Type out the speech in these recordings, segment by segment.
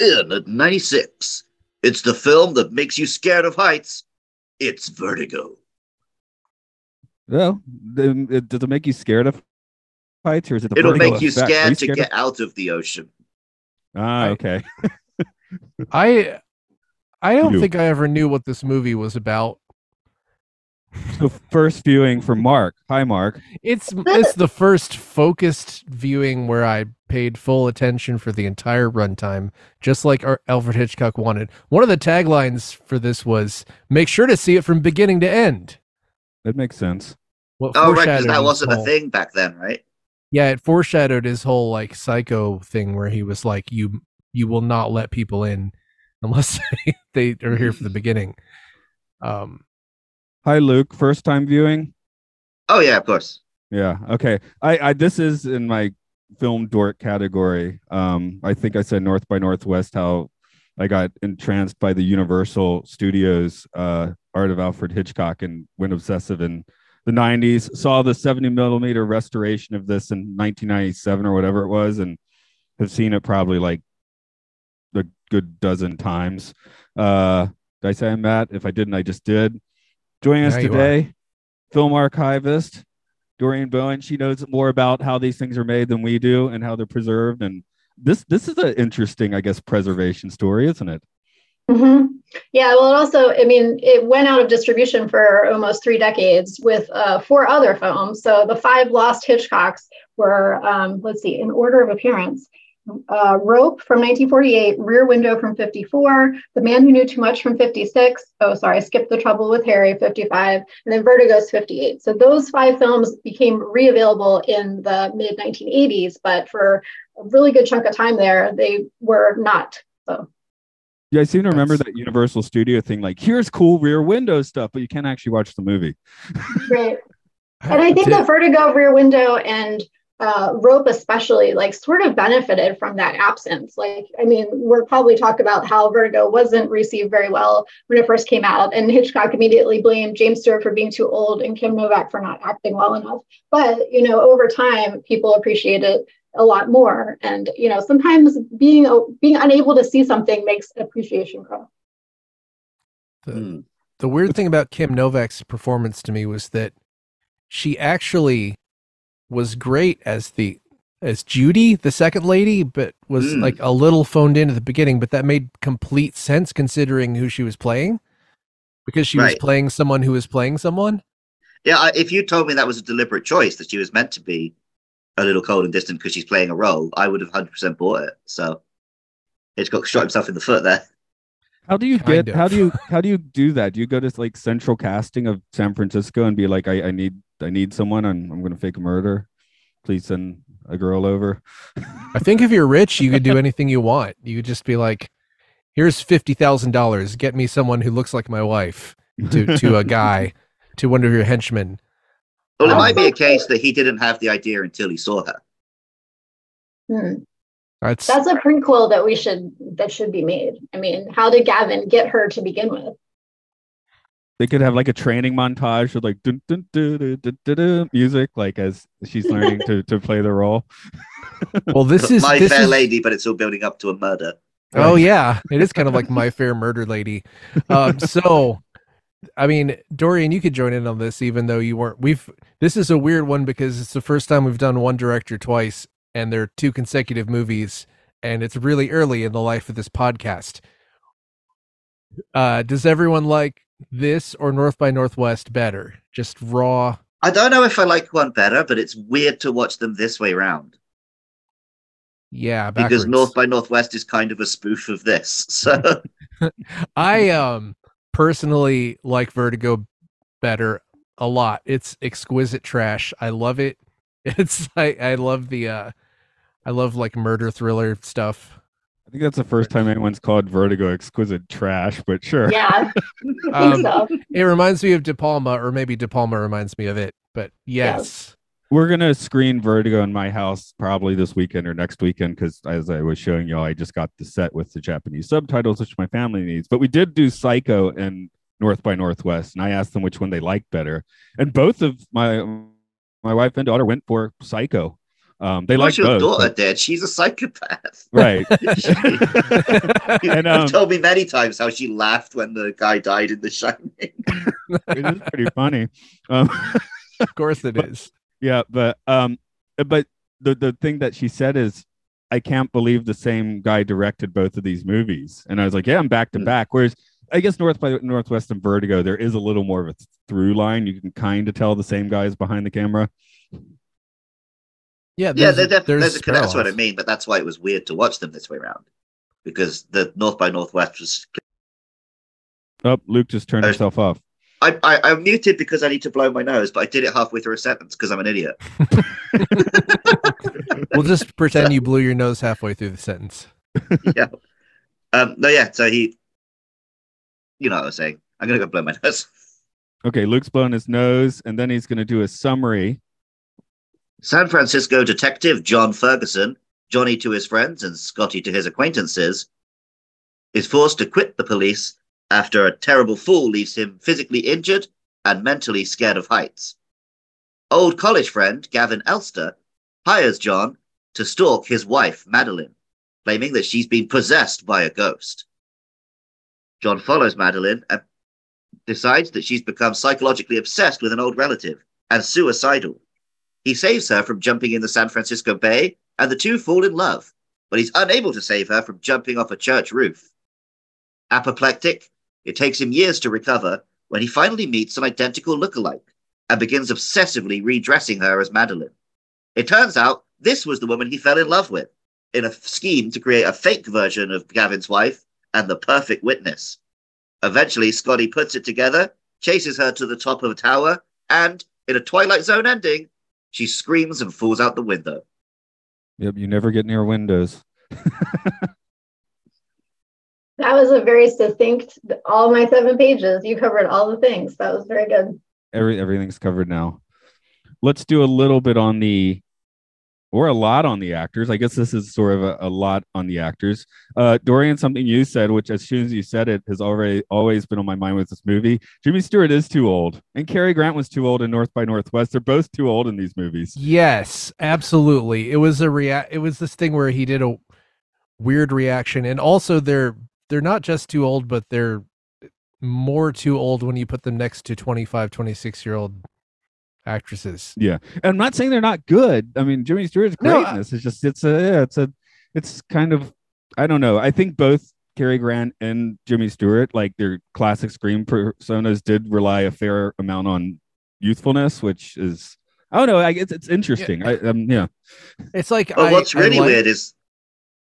In at 96. It's the film that makes you scared of heights. It's Vertigo. Well, does it make you scared of heights, or is it the It'll make you effect? Scared to get out of the ocean. Ah, okay. I don't think I ever knew what this movie was about. The first viewing for Mark. Hi, Mark. It's the first focused viewing where I paid full attention for the entire runtime, just like Alfred Hitchcock wanted. One of the taglines for this was, "Make sure to see it from beginning to end." That makes sense. Right, because that wasn't a thing back then, right? Yeah, it foreshadowed his whole Psycho thing where he was like, "You will not let people in unless they are here from the beginning." Hi, Luke. First time viewing? Oh, yeah, of course. Yeah. Okay. I this is in my film dork category. I think I said North by Northwest, how I got entranced by the Universal Studios art of Alfred Hitchcock and went obsessive in the 90s. Saw the 70 millimeter restoration of this in 1997 or whatever it was, and have seen it probably like a good dozen times. Did I say I'm Matt? If I didn't, I just did. Joining us today, film archivist Dorian Bowen. She knows more about how these things are made than we do and how they're preserved. And this is an interesting, I guess, preservation story, isn't it? Mm-hmm. Yeah, well, it also, I mean, it went out of distribution for almost 3 decades with 4 other films. So the 5 lost Hitchcocks were, let's see, in order of appearance. Rope from 1948, Rear Window from 54, The Man Who Knew Too Much from 56. Oh, sorry, I skipped The Trouble with Harry, 55, and then Vertigo's 58. So those 5 films became reavailable in the mid-1980s, but for a really good chunk of time there, they were not. So, yeah, I seem to remember that Universal Studio thing, like, here's cool Rear Window stuff, but you can't actually watch the movie. Right. And I think that Vertigo, Rear Window, and Rope especially sort of benefited from that absence. I mean, we'll probably talk about how Vertigo wasn't received very well when it first came out, and Hitchcock immediately blamed James Stewart for being too old and Kim Novak for not acting well enough. But, you know, over time, people appreciate it a lot more. And, you know, sometimes being unable to see something makes appreciation grow. The weird thing about Kim Novak's performance to me was that she actually was great as Judy, the second lady, but was a little phoned in at the beginning, but that made complete sense considering who she was playing, because she was playing someone who was playing someone. Yeah, if you told me that was a deliberate choice, that she was meant to be a little cold and distant because she's playing a role, I would have 100% bought it. So Hitchcock shot himself in the foot there. How do you do that? Do you go to central casting of San Francisco and be like, I need someone, and I'm going to fake a murder. Please send a girl over. I think if you're rich, you could do anything you want. You could just be like, here's $50,000. Get me someone who looks like my wife to a guy, to one of your henchmen. Well, it might be a case that he didn't have the idea until he saw her. That's a prequel that should be made. I mean, how did Gavin get her to begin with? They could have a training montage with dun, dun, dun, dun, dun, dun, dun, music, as she's learning to play the role. Well, this is Lady, but it's all building up to a murder. Oh yeah, it is kind of like My Fair Murder Lady. So, I mean, Dorian, you could join in on this, even though you weren't. This is a weird one because it's the first time we've done one director twice, and they're 2 consecutive movies, and it's really early in the life of this podcast. Does everyone like this or North by Northwest better? Just raw. I don't know if I like one better, but it's weird to watch them this way round. Yeah, backwards. Because North by Northwest is kind of a spoof of this. So I personally like Vertigo better a lot. It's exquisite trash. I love it. I love murder thriller stuff. I think that's the first time anyone's called Vertigo exquisite trash, but sure. Yeah. It reminds me of De Palma, or maybe De Palma reminds me of it, but yes. We're going to screen Vertigo in my house probably this weekend or next weekend, because as I was showing y'all, I just got the set with the Japanese subtitles, which my family needs. But we did do Psycho and North by Northwest, and I asked them which one they liked better. And both of my wife and daughter went for Psycho. They like your daughter did. She's a psychopath, right? And you've told me many times how she laughed when the guy died in The Shining. It is pretty funny. Of course, it is. Yeah, but the thing that she said is, I can't believe the same guy directed both of these movies. And I was like, yeah, I'm back to back. Whereas I guess North by Northwest and Vertigo, there is a little more of a through line. You can kind of tell the same guy is behind the camera. Yeah, that's what I mean. But that's why it was weird to watch them this way around, because the North by Northwest was. Oh, Luke just turned himself off. I'm muted because I need to blow my nose, but I did it halfway through a sentence because I'm an idiot. We'll just pretend you blew your nose halfway through the sentence. Yeah. So he, you know what I was saying. I'm going to go blow my nose. Okay, Luke's blowing his nose, and then he's going to do a summary. San Francisco detective John Ferguson, Johnny to his friends and Scotty to his acquaintances, is forced to quit the police after a terrible fall leaves him physically injured and mentally scared of heights. Old college friend Gavin Elster hires John to stalk his wife, Madeline, claiming that she's been possessed by a ghost. John follows Madeline and decides that she's become psychologically obsessed with an old relative and suicidal. He saves her from jumping in the San Francisco Bay, and the two fall in love, but he's unable to save her from jumping off a church roof. Apoplectic, it takes him years to recover when he finally meets an identical lookalike and begins obsessively redressing her as Madeline. It turns out this was the woman he fell in love with in a scheme to create a fake version of Gavin's wife and the perfect witness. Eventually, Scotty puts it together, chases her to the top of a tower, and in a Twilight Zone ending, she screams and falls out the window. Yep, you never get near windows. That was a very succinct, all my 7 pages. You covered all the things. That was very good. Everything's covered now. Let's do a little bit on the, or a lot on the actors. I guess this is sort of a lot on the actors. Dorian, something you said, which as soon as you said it, has already always been on my mind with this movie. Jimmy Stewart is too old. And Cary Grant was too old in North by Northwest. They're both too old in these movies. Yes, absolutely. It was this thing where he did a weird reaction. And also they're not just too old, but they're more too old when you put them next to 25, 26-year-old actresses. Yeah. And I'm not saying they're not good. I mean, Jimmy Stewart's greatness is just, it's kind of, I don't know. I think both Cary Grant and Jimmy Stewart, like their classic screen personas, did rely a fair amount on youthfulness, which is, I don't know. I guess it's interesting. Yeah. It's like, well, what's really weird is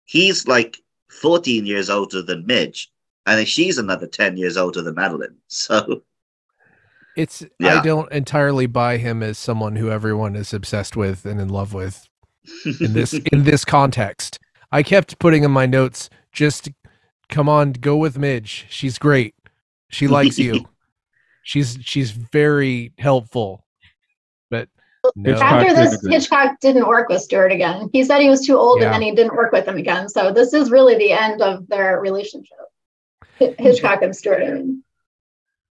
he's like 14 years older than Midge, and she's another 10 years older than Madeline. So it's I don't entirely buy him as someone who everyone is obsessed with and in love with in this in this context. I kept putting in my notes, just come on, go with Midge. She's great. She likes you. She's very helpful. But no. After this, Hitchcock didn't work with Stewart again. He said he was too old, and then he didn't work with him again. So this is really the end of their relationship, Hitchcock and Stewart. I mean.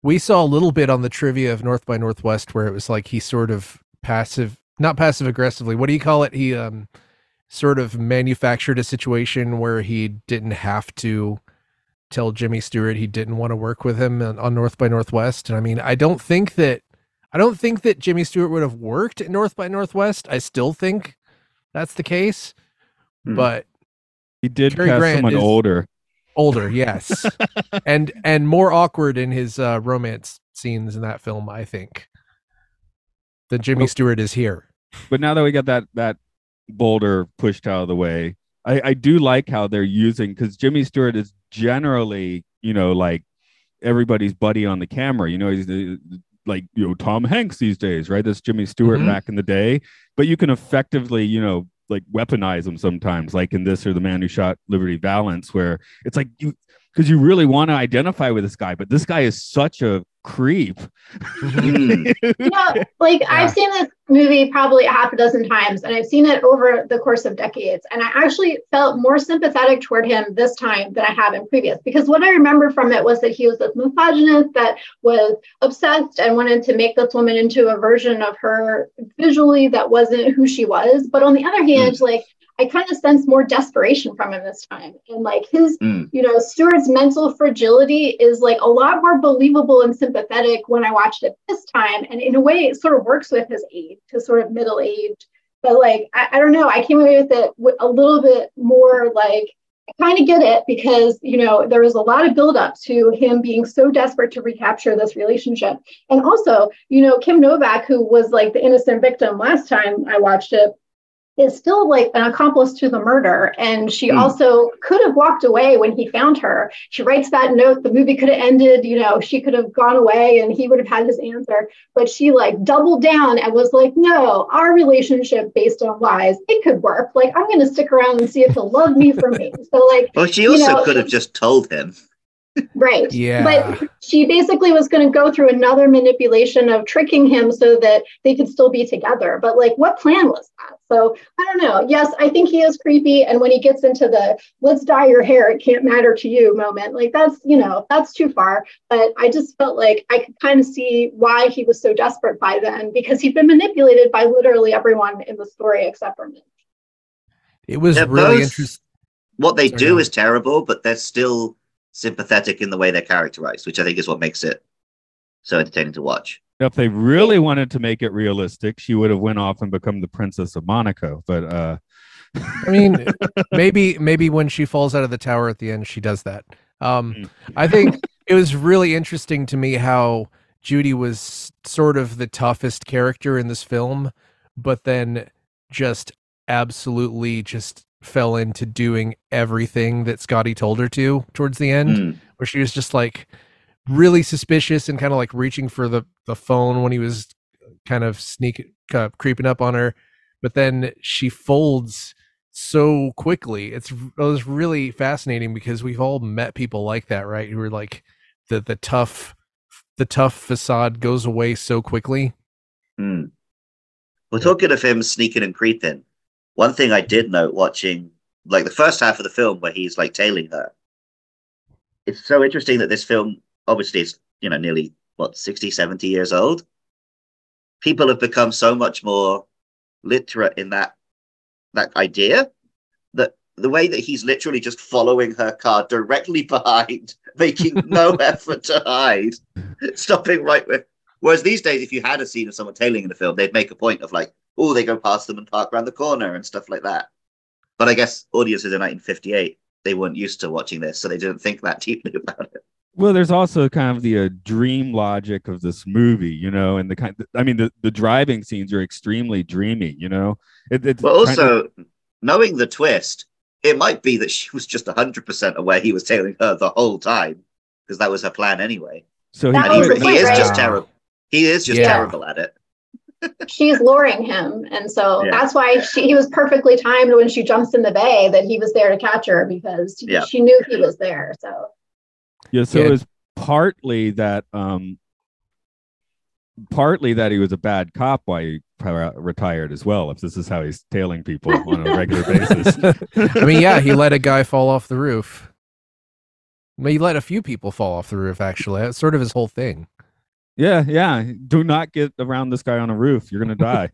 We saw a little bit on the trivia of North by Northwest where it was like he sort of not passive aggressively. What do you call it? He sort of manufactured a situation where he didn't have to tell Jimmy Stewart he didn't want to work with him on North by Northwest. And I mean, I don't think that Jimmy Stewart would have worked at North by Northwest. I still think that's the case, but he did cast someone older, yes, and more awkward in his romance scenes in that film, I think, than Jimmy Stewart is here. But now that we got that boulder pushed out of the way, I do like how they're using, because Jimmy Stewart is generally, you know, like everybody's buddy on the camera. You know, he's Tom Hanks these days, right? That's Jimmy Stewart back in the day. But you can effectively, like weaponize them sometimes, like in this or The Man Who Shot Liberty Valance, where it's like you, because you really want to identify with this guy, but this guy is such a creep. Yeah. I've seen this movie probably 6 times, and I've seen it over the course of decades. And I actually felt more sympathetic toward him this time than I have in previous, because what I remember from it was that he was this misogynist that was obsessed and wanted to make this woman into a version of her visually that wasn't who she was. But on the other hand, like, I kind of sense more desperation from him this time. And like his, Stewart's mental fragility is like a lot more believable and sympathetic when I watched it this time. And in a way it sort of works with his age, his sort of middle-aged. But like, I don't know, I came away with it with a little bit more like, I kind of get it, because, you know, there was a lot of buildup to him being so desperate to recapture this relationship. And also, you know, Kim Novak, who was like the innocent victim last time I watched it, is still like an accomplice to the murder. And she also could have walked away when he found her. She writes that note, the movie could have ended, you know, she could have gone away and he would have had his answer. But she like doubled down and was like, no, our relationship based on lies, it could work. Like, I'm going to stick around and see if he'll love me for me. So like, well, she also could have just told him. Right. Yeah. But she basically was going to go through another manipulation of tricking him so that they could still be together. But like, what plan was that? So I don't know. Yes, I think he is creepy. And when he gets into the let's dye your hair, it can't matter to you moment, like that's, you know, that's too far. But I just felt like I could kind of see why he was so desperate by then, because he'd been manipulated by literally everyone in the story except for Midge. It was really interesting. What they do is terrible, but they're still sympathetic in the way they're characterized, which I think is what makes it so entertaining to watch. If they really wanted to make it realistic, she would have went off and become the Princess of Monaco. But I mean, maybe when she falls out of the tower at the end, she does that. I think it was really interesting to me how Judy was sort of the toughest character in this film, but then just absolutely just fell into doing everything that Scotty told her to towards the end, where she was just like really suspicious and kind of like reaching for the phone when he was kind of creeping up on her. But then she folds so quickly. It was really fascinating, because we've all met people like that, right? Who were like the tough facade goes away so quickly. We're talking of him sneaking and creeping. One thing I did note watching, like, the first half of the film where he's, like, tailing her, it's so interesting that this film, obviously, is, you know, nearly, 60, 70 years old. People have become so much more literate in that idea that the way that he's literally just following her car directly behind, making no effort to hide, stopping right with... Whereas these days, if you had a scene of someone tailing in the film, they'd make a point of, like, oh, they go past them and park around the corner and stuff like that. But I guess audiences in 1958, they weren't used to watching this, so they didn't think that deeply about it. Well, there's also kind of the dream logic of this movie, you know, and the driving scenes are extremely dreamy, you know. Knowing the twist, it might be that she was just 100% aware he was tailing her the whole time, because that was her plan anyway. So he is just terrible at it. She's luring him, and so that's why he was perfectly timed when she jumps in the bay that he was there to catch her, because she knew he was there. So it was partly that he was a bad cop while he retired as well, if this is how he's tailing people on a regular basis. I mean, he let a guy fall off the roof. He let a few people fall off the roof, actually. That's sort of his whole thing. Yeah. Do not get around this guy on a roof. You're going to die.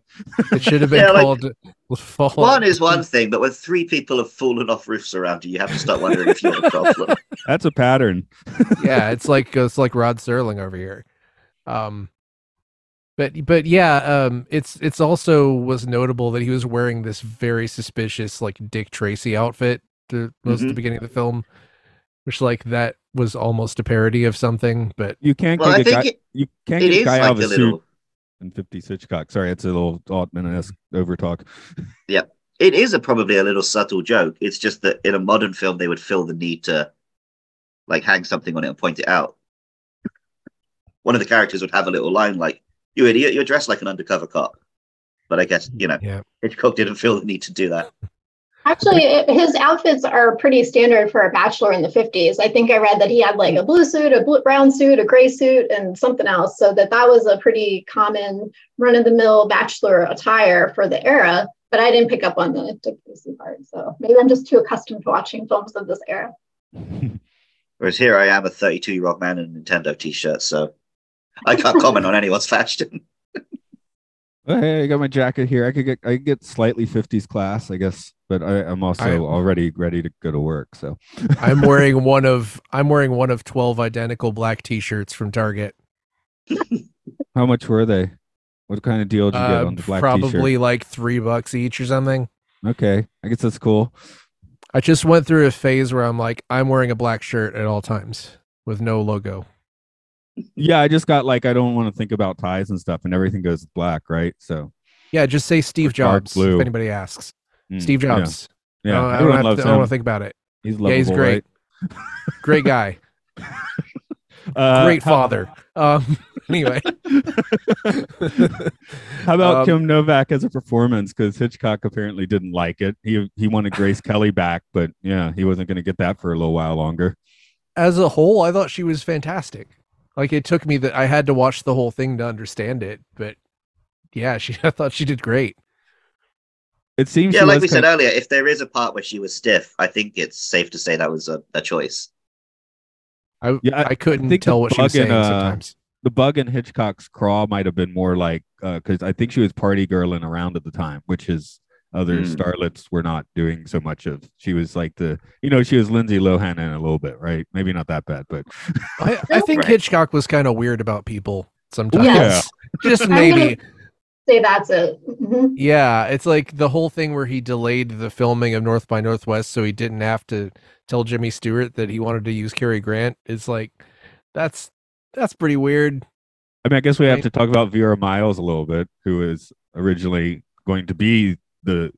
It should have been called... Like, one is one thing, but when 3 people have fallen off roofs around you have to start wondering if you're a problem. That's a pattern. Yeah, it's like Rod Serling over here. It's also was notable that he was wearing this very suspicious, like, Dick Tracy outfit to most of the beginning of the film, which, like, that was almost a parody of something, but you can't get a guy out of a suit in 50s Hitchcock. Sorry, it's a little Altman-esque overtalk. Yeah, it is probably a little subtle joke. It's just that in a modern film, they would feel the need to, like, hang something on it and point it out. One of the characters would have a little line like, "You idiot, you're dressed like an undercover cop." But I guess, you know, Hitchcock didn't feel the need to do that. Actually, his outfits are pretty standard for a bachelor in the 50s. I think I read that he had like a blue suit, a brown suit, a gray suit, and something else. So that was a pretty common run-of-the-mill bachelor attire for the era. But I didn't pick up on the Dick Tracy part. So maybe I'm just too accustomed to watching films of this era. Whereas here I am, a 32-year-old man in a Nintendo t-shirt, so I can't comment on anyone's fashion. Oh, hey, I got my jacket here. I could get slightly 50s class, I guess, but I'm also already ready to go to work. So I'm wearing one of 12 identical black t-shirts from Target. How much were they? What kind of deal did you get on the black t-shirt? Probably like $3 each or something. Okay, I guess that's cool. I just went through a phase where I'm like, I'm wearing a black shirt at all times with no logo. Yeah, I just got like, I don't want to think about ties and stuff, and everything goes black, right? So yeah, just say Steve Jobs if anybody asks. Steve Jobs. Yeah, yeah. I don't want to think about it. He's lovable, he's great. Right? Great guy. Great father. Anyway. How about Kim Novak as a performance? Because Hitchcock apparently didn't like it. He wanted Grace Kelly back, but yeah, he wasn't going to get that for a little while longer. As a whole, I thought she was fantastic. Like, it took me that I had to watch the whole thing to understand it, but yeah, I thought she did great. It seems, yeah, like we said earlier, if there is a part where she was stiff, I think it's safe to say that was a choice. I couldn't tell what she was saying sometimes. The bug in Hitchcock's craw might have been more like, because I think she was party girling around at the time, which his other starlets were not doing so much of. She was like she was Lindsay Lohan in a little bit, right? Maybe not that bad, but I think Hitchcock was kind of weird about people sometimes. Yes. Yeah. Just maybe. Say that's it. Mm-hmm. Yeah, it's like the whole thing where he delayed the filming of North by Northwest so he didn't have to tell Jimmy Stewart that he wanted to use Cary Grant. It's like, that's pretty weird. I mean, I guess we have to talk about Vera Miles a little bit, who is originally going to be the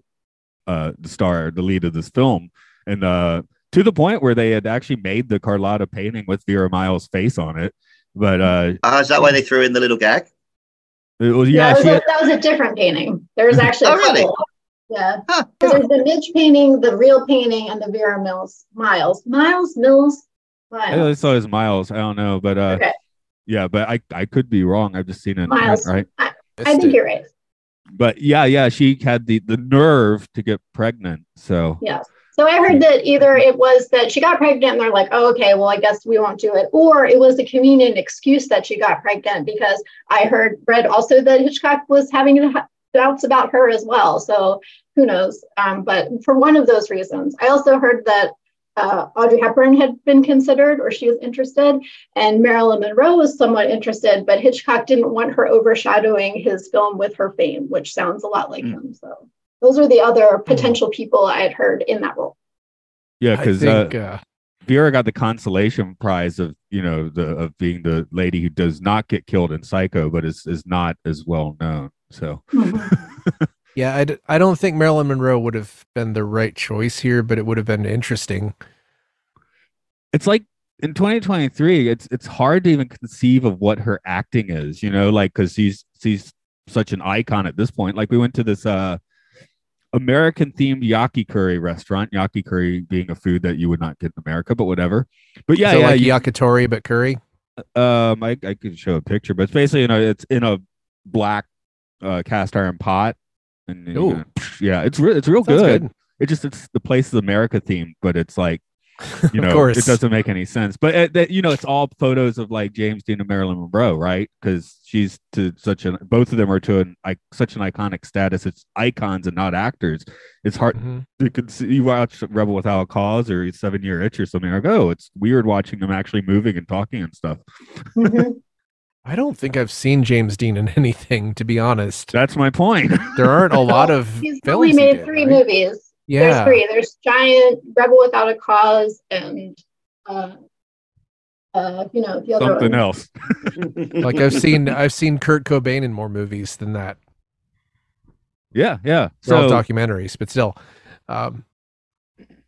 star, the lead of this film, and to the point where they had actually made the Carlotta painting with Vera Miles' face on it. But is that why they threw in the little gag? Was, yeah, no, that was a different painting. There was actually a couple. Really? Yeah. Huh. There's the Midge painting, the real painting, and the Vera Miles. I always thought it was Miles. I don't know, but okay. Yeah, but I could be wrong. I've just seen it. Miles, right? I think you're right. But yeah, she had the nerve to get pregnant. So yeah. So I heard that either it was that she got pregnant and they're like, oh, okay, well, I guess we won't do it. Or it was a convenient excuse that she got pregnant, because I read also that Hitchcock was having doubts about her as well. So who knows? But for one of those reasons, I also heard that Audrey Hepburn had been considered, or she was interested, and Marilyn Monroe was somewhat interested, but Hitchcock didn't want her overshadowing his film with her fame, which sounds a lot like him. So. Those are the other potential people I had heard in that role. Yeah, because Vera got the consolation prize of of being the lady who does not get killed in Psycho, but is not as well known. So, yeah, I don't think Marilyn Monroe would have been the right choice here, but it would have been interesting. It's like in 2023, it's hard to even conceive of what her acting is. Because she's such an icon at this point. Like, we went to this American-themed yakitori restaurant. Yakitori being a food that you would not get in America, but whatever. But yeah, so yeah, like yakitori but curry. I could show a picture, but it's basically it's in a black cast iron pot, and it's real good. It's the place is America-themed, but it's like it doesn't make any sense. But it's all photos of like James Dean and Marilyn Monroe, right? Because she's both of them are to such an iconic status. It's icons and not actors. It's hard. You could see, you watch Rebel Without a Cause or 7 Year Itch or something. Like, oh, it's weird watching them actually moving and talking and stuff. I don't think I've seen James Dean in anything, to be honest. That's my point. There aren't a lot of. He's only made three movies. Yeah. There's three. There's Giant, Rebel Without a Cause, and the other something one. Else. Like I've seen Kurt Cobain in more movies than that. Yeah, yeah. They're all documentaries, but still.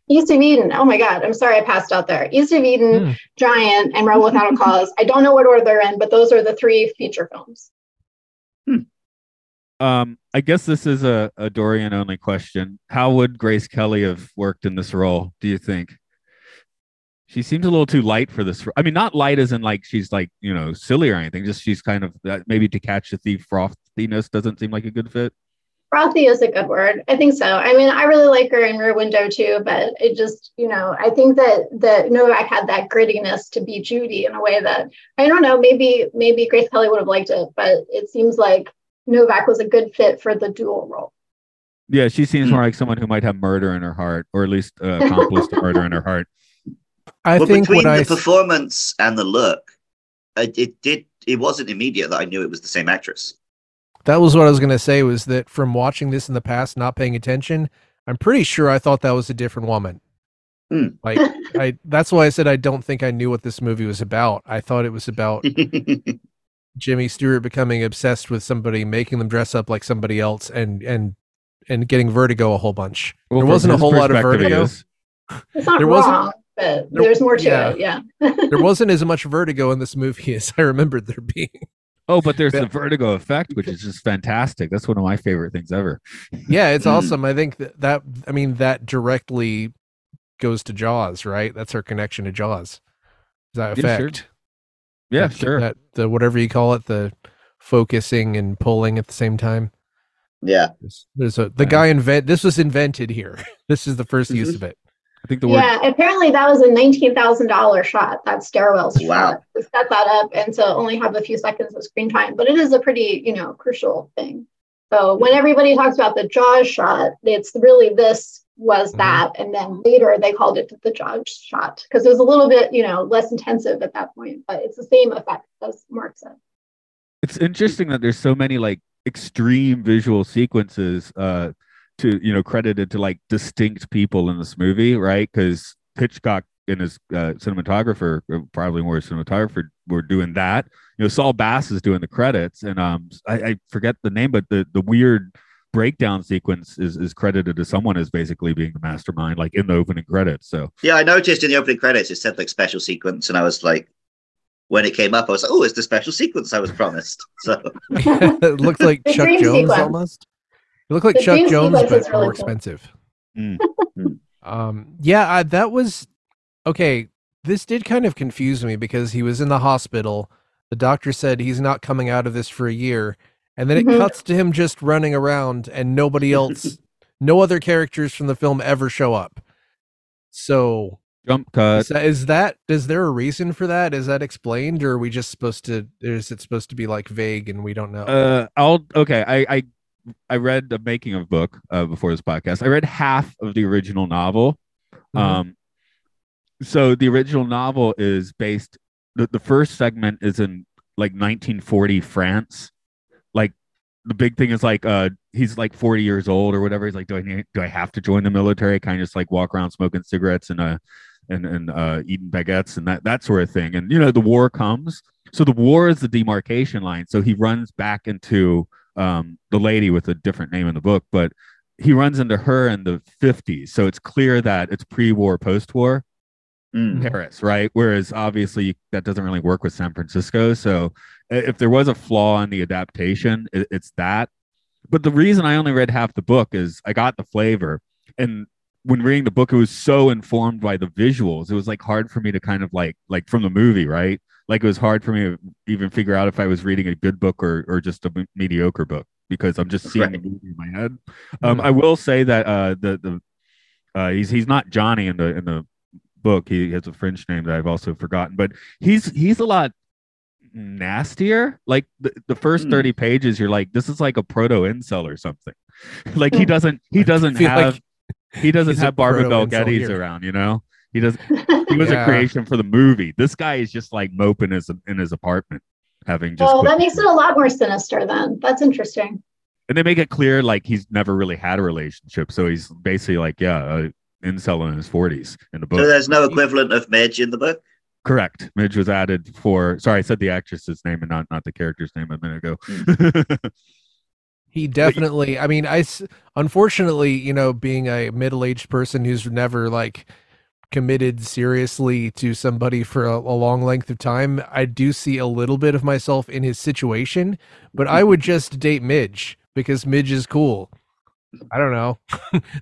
East of Eden. Oh my God, I'm sorry I passed out there. East of Eden, Giant, and Rebel Without a Cause. I don't know what order they're in, but those are the three feature films. I guess this is a Dorian only question. How would Grace Kelly have worked in this role, do you think? She seems a little too light for this. I mean, not light as in like she's like, you know, silly or anything. Just she's kind of maybe To Catch a Thief, frothiness doesn't seem like a good fit. Frothy is a good word. I think so. I mean, I really like her in Rear Window too, but it just, you know, I think that Novak had that grittiness to be Judy in a way that, I don't know, maybe Grace Kelly would have liked it, but it seems like Novak was a good fit for the dual role. Yeah, she seems more like someone who might have murder in her heart, or at least accomplice to murder in her heart. I think between the performance and the look, it wasn't immediate that I knew it was the same actress. That was what I was going to say, was that from watching this in the past, not paying attention, I'm pretty sure I thought that was a different woman. Mm. Like, that's why I said I don't think I knew what this movie was about. I thought it was about Jimmy Stewart becoming obsessed with somebody, making them dress up like somebody else, and getting vertigo a whole bunch. Well, there wasn't a whole lot of vertigo. There's more to it. Yeah. There wasn't as much vertigo in this movie as I remembered there being. Oh, but there's the vertigo effect, which is just fantastic. That's one of my favorite things ever. Yeah, it's awesome. I think that directly goes to Jaws, right? That's her connection to Jaws. Is that effect? Yeah, sure. That, the whatever you call it, the focusing and pulling at the same time. Yeah. This was invented here. This is the first use of it. I think the word. Yeah, apparently that was a $19,000 shot, that stairwells shot. To set that up and to only have a few seconds of screen time, but it is a pretty, crucial thing. So when everybody talks about the Jaws shot, it's really this was that, and then later they called it the Jaws shot because it was a little bit, less intensive at that point, but it's the same effect as Mark said. It's interesting that there's so many like extreme visual sequences, to credited to like distinct people in this movie, right? Because Hitchcock and his cinematographer, probably more cinematographer, were doing that. Saul Bass is doing the credits, and I forget the name, but the weird breakdown sequence is credited to someone as basically being the mastermind, like in the opening credits. So yeah, I noticed in the opening credits it said like special sequence, and I was like, when it came up, I was like, oh, it's the special sequence I was promised. So it looked like Chuck Jones sequence. Almost. It looked like Chuck Jones, but more expensive. That was okay. This did kind of confuse me because he was in the hospital. The doctor said he's not coming out of this for a year. And then it cuts to him just running around and nobody else, no other characters from the film ever show up. So jump cut. Is there a reason for that? Is that explained, or are we just is it supposed to be like vague and we don't know? I read the making of book before this podcast. I read half of the original novel. So the original novel is based. The first segment is in like 1940 France. Like the big thing is like he's like 40 years old or whatever. He's like, do I have to join the military? Kind of just like walk around smoking cigarettes and eating baguettes and that sort of thing. And the war comes. So the war is the demarcation line. So he runs back into. The lady with a different name in the book, but he runs into her in the 50s. So it's clear that it's pre-war, post-war Paris, right? Whereas obviously that doesn't really work with San Francisco. So if there was a flaw in the adaptation, it's that. But the reason I only read half the book is I got the flavor. And when reading the book, it was so informed by the visuals. It was like hard for me to kind of like from the movie, right? Like it was hard for me to even figure out if I was reading a good book or just a mediocre book because I'm just seeing the movie in my head. I will say that he's not Johnny in the book. He has a French name that I've also forgotten, but he's a lot nastier. Like the first 30 pages, you're like, this is like a proto incel or something. Like he doesn't have Barbara Bel Geddes around, He doesn't. He was a creation for the movie. This guy is just like moping in his apartment, having just. Oh, that makes it a lot more sinister. Then that's interesting. And they make it clear like he's never really had a relationship, so he's basically like incel in his 40s in the book. So there's no equivalent of Midge in the book. Correct. Midge was added for. Sorry, I said the actress's name and not the character's name a minute ago. He definitely. I mean, I unfortunately, being a middle-aged person who's never like. Committed seriously to somebody for a long length of time, I do see a little bit of myself in his situation, but I would just date Midge because Midge is cool. I don't know.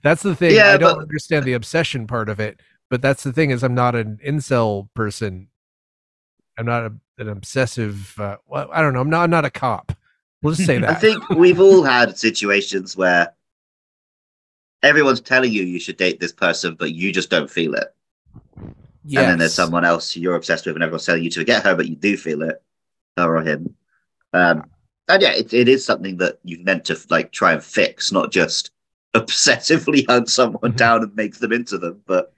That's the thing. Yeah, I don't understand the obsession part of it, but that's the thing is I'm not an incel person. I'm not an obsessive. Well, I don't know. I'm not a cop. We'll just say that. I think we've all had situations where everyone's telling you you should date this person, but you just don't feel it. Yes. And then there's someone else you're obsessed with and everyone's telling you to get her, but you do feel it, her or him. And yeah, it is something that you've meant to like try and fix, not just obsessively hunt someone down and make them into them. But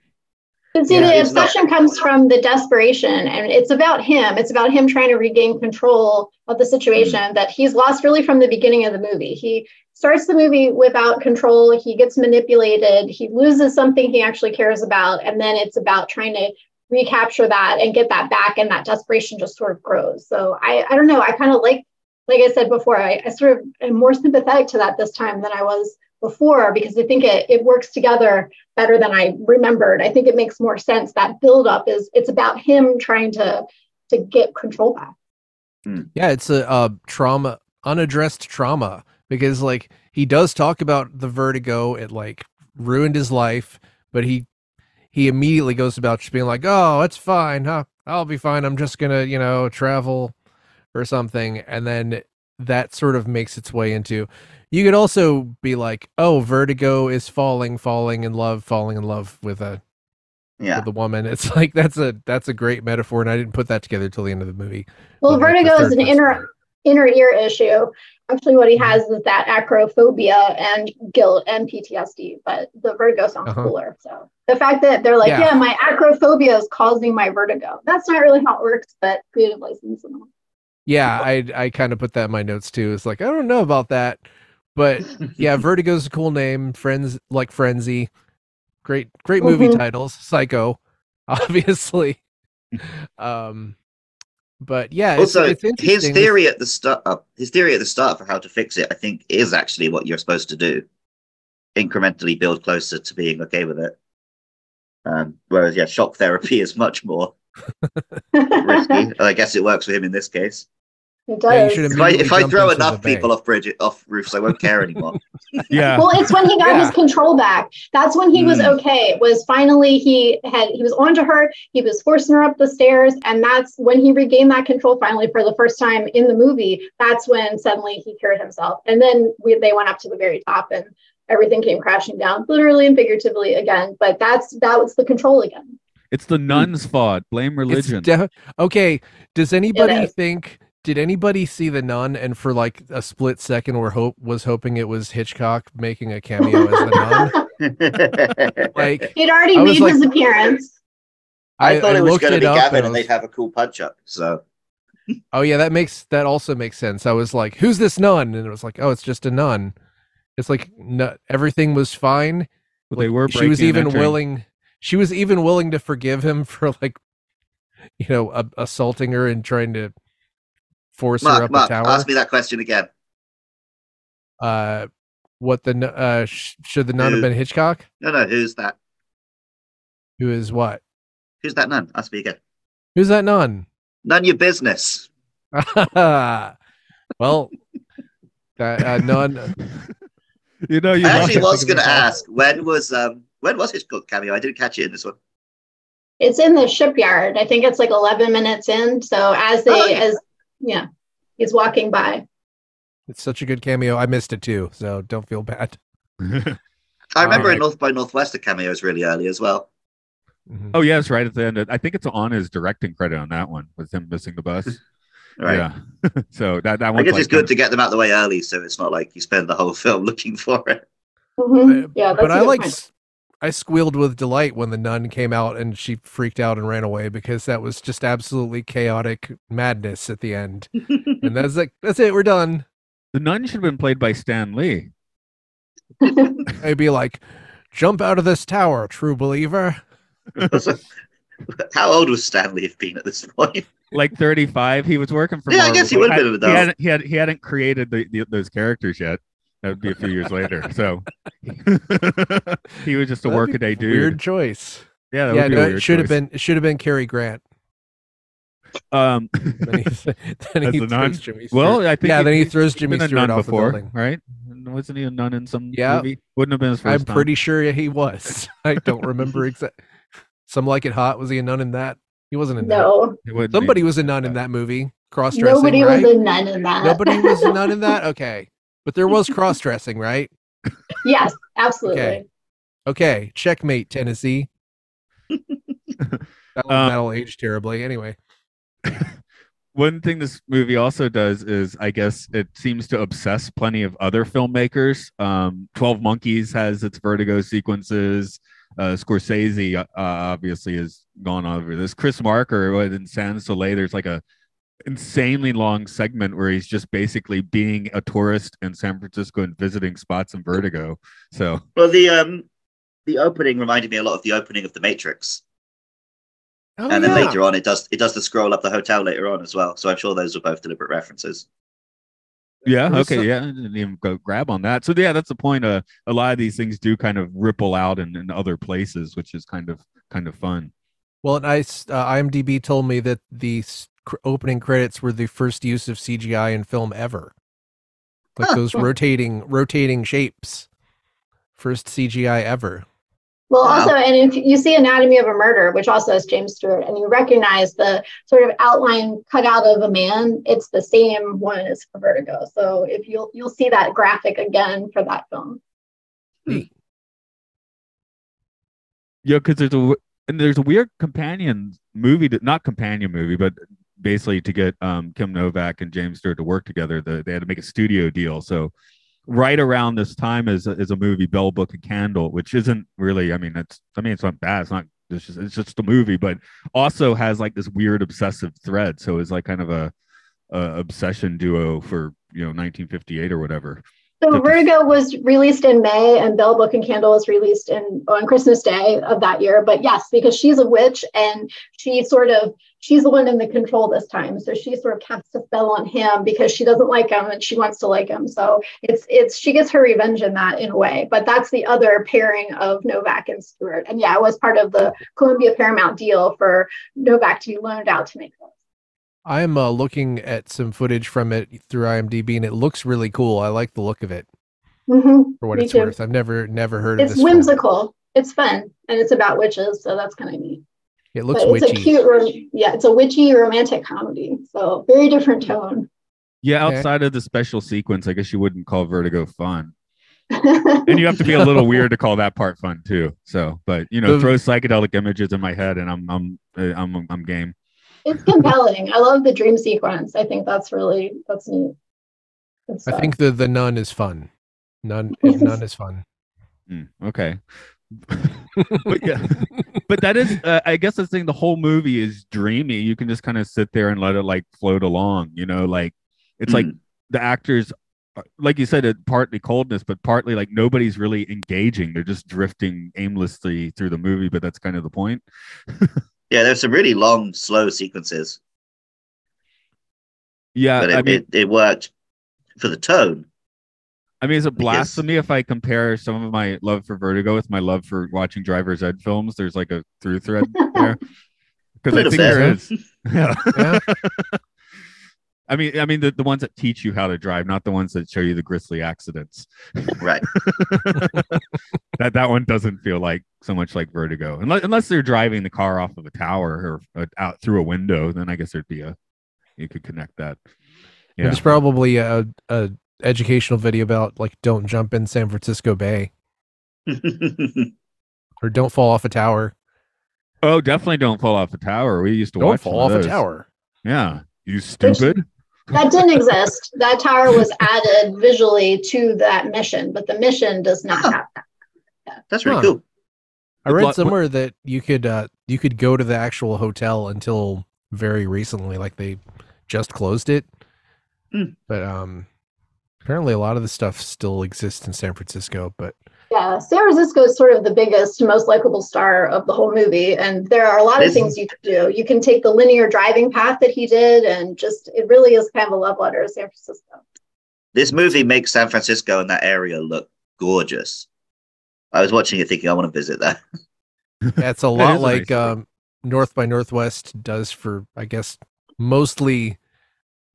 see, yeah, the obsession comes from the desperation, and it's about him. It's about him trying to regain control of the situation that he's lost really from the beginning of the movie. He starts the movie without control. He gets manipulated. He loses something he actually cares about. And then it's about trying to recapture that and get that back. And that desperation just sort of grows. So I don't know. I kind of like I said before, I sort of am more sympathetic to that this time than I was before, because I think it works together better than I remembered. I think it makes more sense. That buildup it's about him trying to get control back. Yeah, it's a trauma, unaddressed trauma, because like he does talk about the vertigo. It like ruined his life, but he immediately goes about just being like, oh, it's fine, huh? I'll be fine. I'm just gonna, travel or something. And then that sort of makes its way into, you could also be like, oh, vertigo is falling in love with a woman. It's like, that's a great metaphor. And I didn't put that together till the end of the movie. Well, vertigo is an inner ear issue. Actually, what he has is that acrophobia and guilt and PTSD, but the vertigo sounds cooler. So the fact that they're like, yeah, my acrophobia is causing my vertigo. That's not really how it works, but creative license and all. Yeah, I kind of put that in my notes too. It's like, I don't know about that, but yeah, Vertigo's a cool name. Friends, like Frenzy, great movie titles. Psycho, obviously. But yeah, also it's his theory at the start. His theory at the start for how to fix it, I think, is actually what you're supposed to do: incrementally build closer to being okay with it. Whereas, yeah, shock therapy is much more risky. I guess it works for him in this case. It does. Yeah, if I throw enough people off roofs, I won't care anymore. Yeah. Well, it's when he got his control back. That's when he was okay. It was finally he was onto her. He was forcing her up the stairs, and that's when he regained that control finally for the first time in the movie. That's when suddenly he cured himself, and then they went up to the very top, and everything came crashing down, literally and figuratively again. But that was the control again. It's the nun's fault. Blame religion. Okay. Does anybody think? Did anybody see The Nun and for like a split second was hoping it was Hitchcock making a cameo as the nun? Like, he'd already made his appearance. I thought it was going to be Gavin and they'd have a cool punch up. So, oh yeah, that also makes sense. I was like, who's this nun? And it was like, oh, it's just a nun. It's like everything was fine. Well, they were. She was even willing. She was even willing to forgive him for like, assaulting her and trying to force her up the tower. Ask me that question again. Should the nun have been Hitchcock? No, who's that? Who is what? Who's that nun? Ask me again. Who's that nun? None your business. Well, that nun. I actually was going to ask when was Hitchcock cameo? I didn't catch it in this one. It's in the shipyard. I think it's like 11 minutes in. So as he's walking by. It's such a good cameo. I missed it too, so don't feel bad. I remember in North by Northwest the cameo is really early as well. Oh yeah, it's right at the end. I think it's on his directing credit on that one with him missing the bus. Right. Yeah. So that one. I guess it's good to get them out of the way early, so it's not like you spend the whole film looking for it. Mm-hmm. Yeah, that's I squealed with delight when the nun came out and she freaked out and ran away, because that was just absolutely chaotic madness at the end. And that's like, that's it. We're done. The nun should have been played by Stan Lee. I'd be like, jump out of this tower, true believer. How old was Stan Lee being at this point? Like 35. He was working for. Yeah, I guess he would have been an adult. He hadn't created those characters yet. That would be a few years later. So he was just a workaday dude. Weird choice. Yeah, it should have been Cary Grant. Then he throws Jimmy Stewart off the building, right? Wasn't he a nun in some movie? Wouldn't have been his first time. I'm pretty sure he was. I don't remember exactly. Some Like It Hot. Was he a nun in that? He wasn't a nun. No. Somebody was a nun in that movie. Cross-dressing, Nobody right? was a nun in that. Nobody was a nun in that? Okay. But there was cross-dressing, right? Yes, absolutely. Okay. Checkmate, Tennessee. That'll age terribly. Anyway. One thing this movie also does is, I guess, it seems to obsess plenty of other filmmakers. 12 Monkeys has its Vertigo sequences. Scorsese obviously has gone over this. Chris Marker in Sans Soleil, there's like a insanely long segment where he's just basically being a tourist in San Francisco and visiting spots in Vertigo. So, well, the opening reminded me a lot of the opening of The Matrix. Oh, and then later on, it does the scroll up the hotel later on as well. So I'm sure those were both deliberate references. Yeah. Okay. Yeah. I didn't even go grab on that. So yeah, that's the point. A lot of these things do kind of ripple out in other places, which is kind of fun. Well, and IMDb told me that the opening credits were the first use of CGI in film ever. Like those rotating shapes, first CGI ever. Well, also, and if you see Anatomy of a Murder, which also is James Stewart, and you recognize the sort of outline cut out of a man, it's the same one as for Vertigo. So if you'll see that graphic again for that film. Yeah, because there's a weird not companion movie, but basically to get Kim Novak and James Stewart to work together, they had to make a studio deal. So right around this time is a movie, Bell, Book and Candle, which isn't really, it's not bad. It's just a movie, but also has like this weird obsessive thread. So it's like kind of a obsession duo for, 1958 or whatever. So Vertigo was released in May, and Bell, Book and Candle was released on Christmas Day of that year. But yes, because she's a witch, and she's the one in the control this time. So she sort of casts a spell on him because she doesn't like him and she wants to like him. So she gets her revenge in that, in a way. But that's the other pairing of Novak and Stewart. And yeah, it was part of the Columbia Paramount deal for Novak to be loaned out to make this. I'm looking at some footage from it through IMDb, and it looks really cool. I like the look of it. Mm-hmm. For what it's worth, I've never heard of this. It's whimsical. Film. It's fun, and it's about witches, so that's kind of neat. It looks witchy. It's a cute, it's a witchy romantic comedy. So very different tone. Yeah, outside of the special sequence, I guess you wouldn't call Vertigo fun. And you have to be a little weird to call that part fun too. So, but throw psychedelic images in my head, and I'm game. It's compelling. I love the dream sequence. I think that's neat. I think the nun is fun. Nun is fun. Okay. But yeah, but that is, I guess that's the thing. The whole movie is dreamy. You can just kind of sit there and let it like float along. It's like the actors, like you said, it partly coldness, but partly like nobody's really engaging. They're just drifting aimlessly through the movie. But that's kind of the point. Yeah, there's some really long, slow sequences. Yeah, but it worked for the tone. It's a blasphemy if I compare some of my love for Vertigo with my love for watching driver's ed films. There's like a through thread there. Because I think there is. Yeah. The ones that teach you how to drive, not the ones that show you the grisly accidents. Right. That one doesn't feel like so much like Vertigo, unless they're driving the car off of a tower or out through a window. Then I guess there'd be you could connect that. Yeah. There's probably a educational video about like don't jump in San Francisco Bay, or don't fall off a tower. Oh, definitely don't fall off a tower. We used to watch. Don't fall off a tower. Yeah. You stupid. That didn't exist. That tower was added visually to that mission, but the mission does not have that. Yeah. That's really cool. I read somewhere that you could go to the actual hotel until very recently, like they just closed it. But apparently a lot of the stuff still exists in San Francisco, but yeah, San Francisco is sort of the biggest, most likable star of the whole movie. And there are a lot of things you can do. You can take the linear driving path that he did, and just, it really is kind of a love letter to San Francisco. This movie makes San Francisco and that area look gorgeous. I was watching it thinking, I want to visit that. That's a lot like North by Northwest does for, I guess, mostly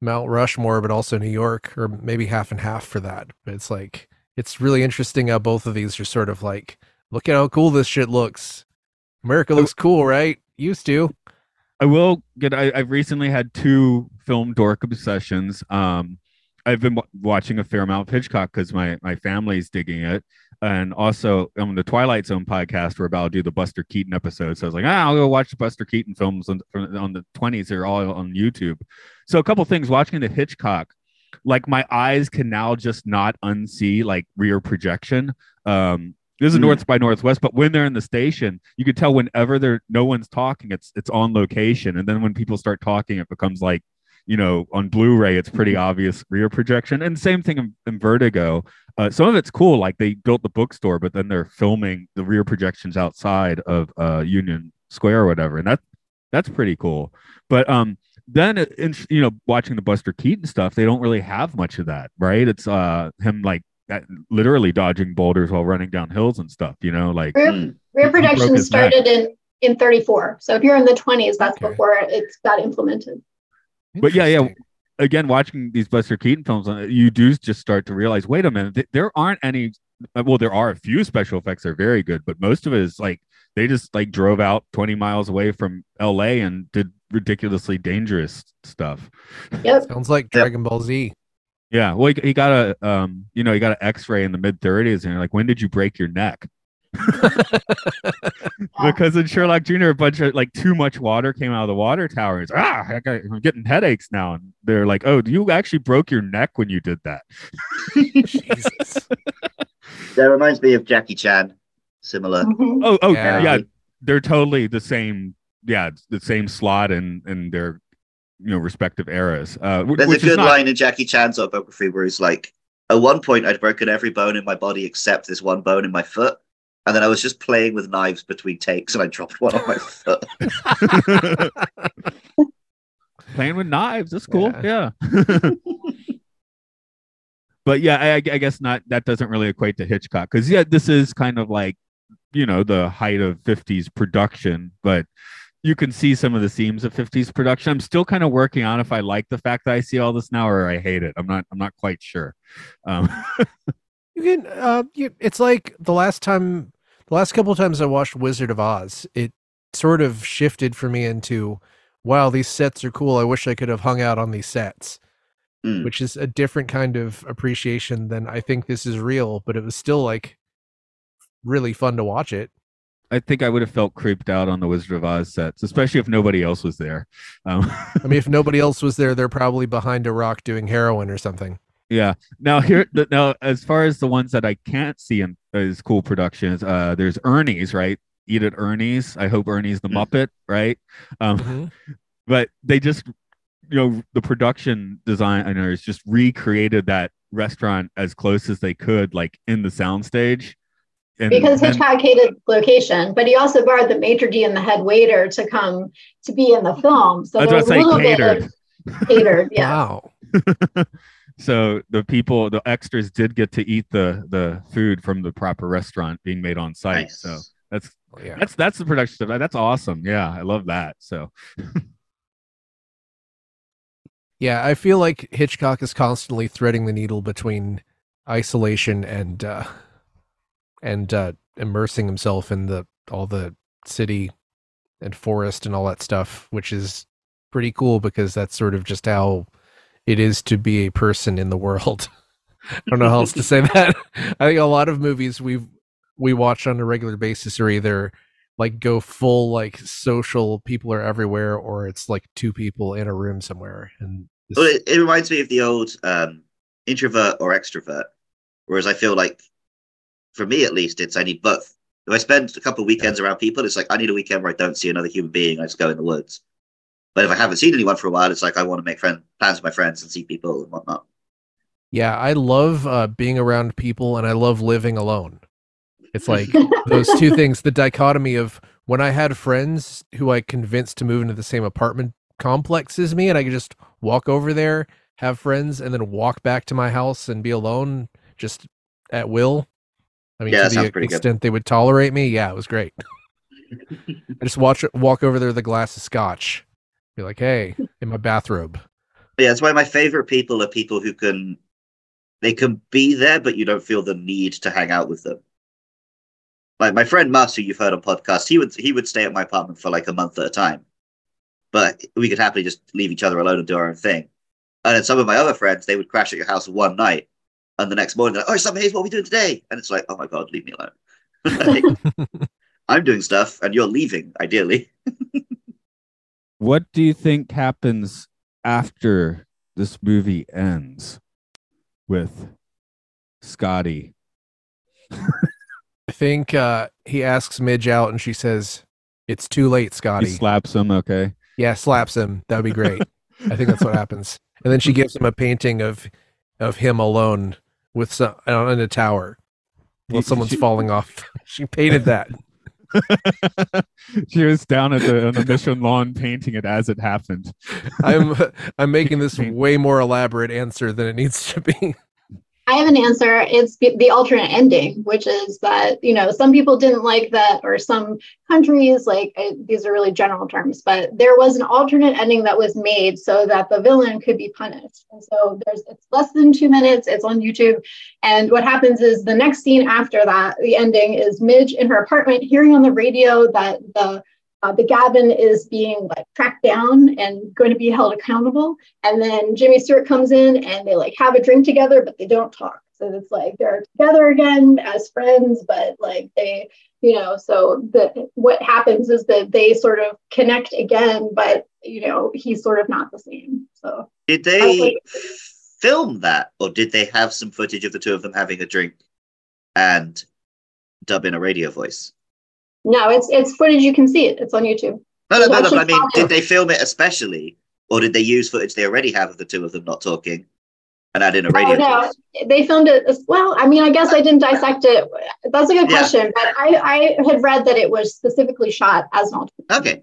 Mount Rushmore, but also New York, or maybe half and half for that. But it's like, it's really interesting how both of these are sort of like, look at how cool this shit looks. America looks cool, right? Used to. I will get. I've recently had two film dork obsessions. I've been watching a fair amount of Hitchcock because my family's digging it. And also on the Twilight Zone podcast, we're about to do the Buster Keaton episode. So I was like, I'll go watch the Buster Keaton films on the 20s. They're all on YouTube. So a couple things watching the Hitchcock, like my eyes can now just not unsee like rear projection. This is North by Northwest, but when they're in the station, you could tell whenever no one's talking, it's on location. And then when people start talking, it becomes like, you know, on Blu-ray, it's pretty obvious rear projection. And same thing in Vertigo. Some of it's cool. Like they built the bookstore, but then they're filming the rear projections outside of Union Square or whatever. And that's pretty cool. But then, you know, watching the Buster Keaton stuff, they don't really have much of that, right? It's him like literally dodging boulders while running down hills and stuff, you know, like rear projection started in 34. So if you're in the 20s, that's okay. Before it's got implemented. But yeah. Again, watching these Buster Keaton films, you do just start to realize, wait a minute, there aren't any. Well, there are a few special effects that are very good, but most of it is like they just like drove out 20 miles away from L.A. and did ridiculously dangerous stuff. Yep. Sounds like Dragon Ball Z. Yeah. Well, he got a he got an X-ray in the mid 30s, and you're like, when did you break your neck? Because in Sherlock Jr. a bunch of like too much water came out of the water tower. It's I'm getting headaches now, and they're like, oh, you actually broke your neck when you did that. Jesus. That reminds me of Jackie Chan. Similar. Mm-hmm. Oh, okay. Yeah. They're totally the same. Yeah, the same slot in their, you know, respective eras. There's a good line in Jackie Chan's autobiography where he's like, at one point I'd broken every bone in my body except this one bone in my foot. And then I was just playing with knives between takes, and I dropped one on my foot. Playing with knives, that's cool. Yeah. But yeah, I guess not. That doesn't really equate to Hitchcock, because yeah, this is kind of like, you know, the height of 50s production, but you can see some of the themes of 50s production. I'm still kind of working on if I like the fact that I see all this now or I hate it. I'm not quite sure. You can, it's like the last couple of times I watched Wizard of Oz, it sort of shifted for me into, wow, these sets are cool. I wish I could have hung out on these sets, which is a different kind of appreciation than I think this is real, but it was still like really fun to watch it. I think I would have felt creeped out on the Wizard of Oz sets, especially if nobody else was there. I mean, if nobody else was there, they're probably behind a rock doing heroin or something. Yeah. Now, as far as the ones that I can't see in as cool productions, there's Ernie's, right? Eat at Ernie's. I hope Ernie's the Muppet, right? But they just, you know, the production designers just recreated that restaurant as close as they could, like in the soundstage. Because Hitchcock hated location, but he also borrowed the maitre d' and the head waiter to come to be in the film. So there was a little bit of catered. Yeah. Wow. So the extras did get to eat the food from the proper restaurant being made on site. Nice. So that's the production stuff. That's awesome. Yeah, I love that. So yeah, I feel like Hitchcock is constantly threading the needle between isolation and immersing himself in all the city and forest and all that stuff, which is pretty cool because that's sort of just how it is to be a person in the world. I don't know how else to say that. I think a lot of movies we watch on a regular basis are either like go full like social, people are everywhere, or it's like two people in a room somewhere. And it reminds me of the old introvert or extrovert. Whereas I feel like, for me at least, it's I need both. If I spend a couple of weekends around people, it's like I need a weekend where I don't see another human being. I just go in the woods. But if I haven't seen anyone for a while, it's like I want to make plans with my friends and see people and whatnot. Yeah, I love being around people and I love living alone. It's like those two things, the dichotomy of when I had friends who I convinced to move into the same apartment complex as me and I could just walk over there, have friends, and then walk back to my house and be alone just at will. I mean, to the extent they would tolerate me, yeah, it was great. I just walk over there with a glass of scotch. Be like, hey, in my bathrobe. Yeah, that's why my favorite people are people who can They can be there, but you don't feel the need to hang out with them. Like my friend Master, you've heard on podcasts, he would stay at my apartment for like a month at a time. But we could happily just leave each other alone and do our own thing. And then some of my other friends, they would crash at your house one night. And the next morning, they're like, oh, Summer, here's what we're doing today. And it's like, oh my God, leave me alone. Like, I'm doing stuff and you're leaving, ideally. What do you think happens after this movie ends with Scotty? I think he asks Midge out and she says, it's too late, Scotty. He slaps him, okay. Yeah, slaps him. That would be great. I think that's what happens. And then she gives him a painting of him alone with some in a tower while someone's falling off. She painted that. She was down at on the mission lawn painting it as it happened. I'm making this way more elaborate answer than it needs to be. I have an answer. It's the alternate ending, which is that, some people didn't like that, or some countries, these are really general terms, but there was an alternate ending that was made so that the villain could be punished. And so it's less than 2 minutes, it's on YouTube. And what happens is the next scene after that, the ending is Midge in her apartment hearing on the radio that the Gavin is being tracked down and going to be held accountable. And then Jimmy Stewart comes in and they have a drink together, but they don't talk. So it's they're together again as friends, but what happens is that they sort of connect again, but he's sort of not the same. So did they film that, or did they have some footage of the two of them having a drink and dub in a radio voice? No, it's footage. You can see it. It's on YouTube. No. I mean, did they film it especially, or did they use footage they already have of the two of them not talking and add in a radio? No, they filmed it. Well, I mean, I guess I didn't dissect it. That's a good question, but I had read that it was specifically shot as an alternate. Okay.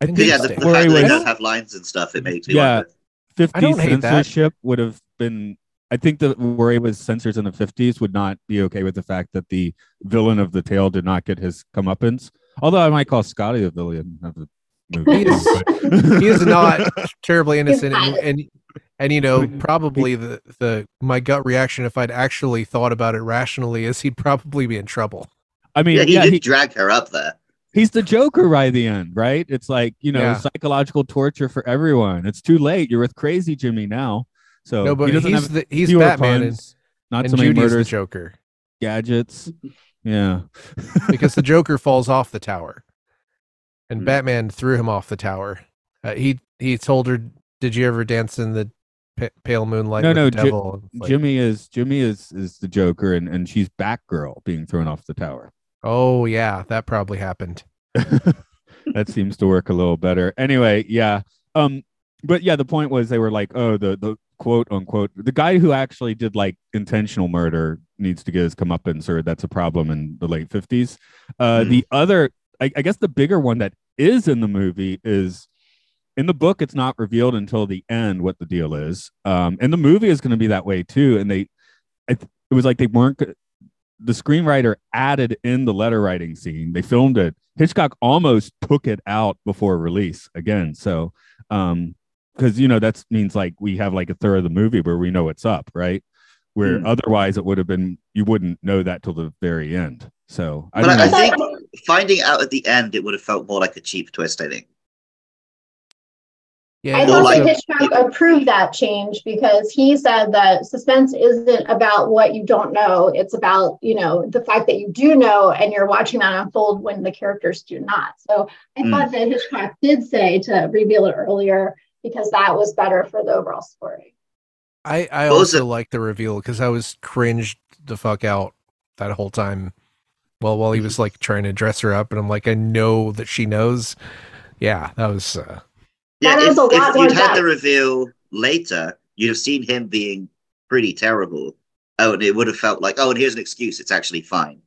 I think the fact that they don't have lines and stuff, it makes me wonder. 50s censorship would have been... I think the worry was censors in the 50s would not be okay with the fact that the villain of the tale did not get his comeuppance. Although I might call Scotty the villain of the movie. He is not terribly innocent. And probably my gut reaction, if I'd actually thought about it rationally, is he'd probably be in trouble. I mean, he drag her up there. He's the Joker by the end, right? It's psychological torture for everyone. It's too late. You're with crazy Jimmy now. So no, but he's Batman, puns, and so many Judy's murders, the Joker, gadgets, yeah. Because the Joker falls off the tower, and Batman threw him off the tower. He told her, "Did you ever dance in the pale moonlight?" No, devil? Jimmy is the Joker, and she's Batgirl being thrown off the tower. Oh yeah, that probably happened. That seems to work a little better. Anyway, yeah. But yeah, the point was they were like, "Oh, the quote unquote, the guy who actually did intentional murder needs to get his comeuppance, or that's a problem in the late 50s. The other, I guess the bigger one that is in the movie is, in the book, it's not revealed until the end what the deal is. And the movie is going to be that way too. And it was like they weren't, the screenwriter added in the letter writing scene. They filmed it. Hitchcock almost took it out before release again. So, because, that means we have a third of the movie where we know it's up, right? Where otherwise it would have been, you wouldn't know that till the very end. So I think finding out at the end, it would have felt more like a cheap twist, I think. Yeah, I thought that Hitchcock approved that change because he said that suspense isn't about what you don't know. It's about, the fact that you do know and you're watching that unfold when the characters do not. So I thought that Hitchcock did say to reveal it earlier, because that was better for the overall story. I also like the reveal because I was cringed the fuck out that whole time. Well, while he was trying to dress her up, and I'm I know that she knows. Yeah, that was. If you'd had the reveal later, you'd have seen him being pretty terrible. Oh, and it would have felt and here's an excuse. It's actually fine.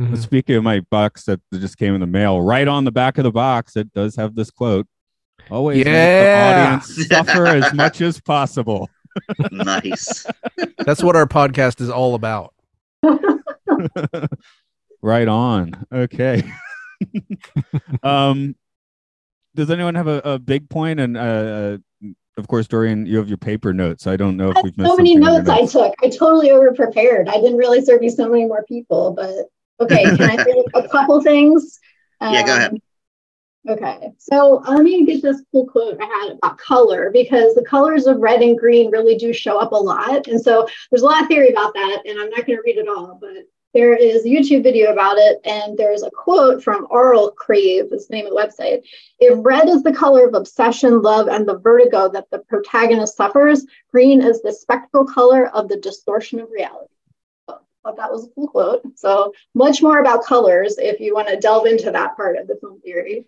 Mm-hmm. Speaking of my box that just came in the mail, right on the back of the box, it does have this quote. Always make the audience suffer as much as possible. Nice. That's what our podcast is all about. Right on. Okay. Does anyone have a big point and of course, Dorian, you have your paper notes. I don't know if we've missed so many notes I took. I totally overprepared. I didn't realize there'd be so many more people, but okay. Can I say a couple things? Yeah, go ahead. Okay, so let me get this cool quote I had about color, because the colors of red and green really do show up a lot. And so there's a lot of theory about that, and I'm not going to read it all, but there is a YouTube video about it, and there's a quote from Oral Crave, is the name of the website. If red is the color of obsession, love, and the vertigo that the protagonist suffers, green is the spectral color of the distortion of reality. Thought that was a cool quote. So much more about colors if you want to delve into that part of the film theory.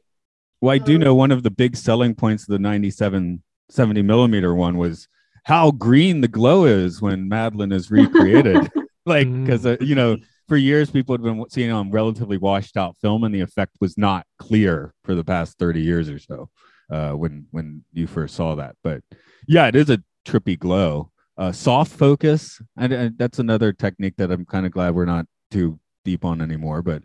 Well, I do know one of the big selling points of the 97 70 millimeter one was how green the glow is when Madeline is recreated. Like, because, you know, for years people had been seeing on relatively washed out film, and the effect was not clear for the past 30 years or so when you first saw that. But yeah, it is a trippy glow. Soft focus, and that's another technique that I'm kind of glad we're not too deep on anymore, but...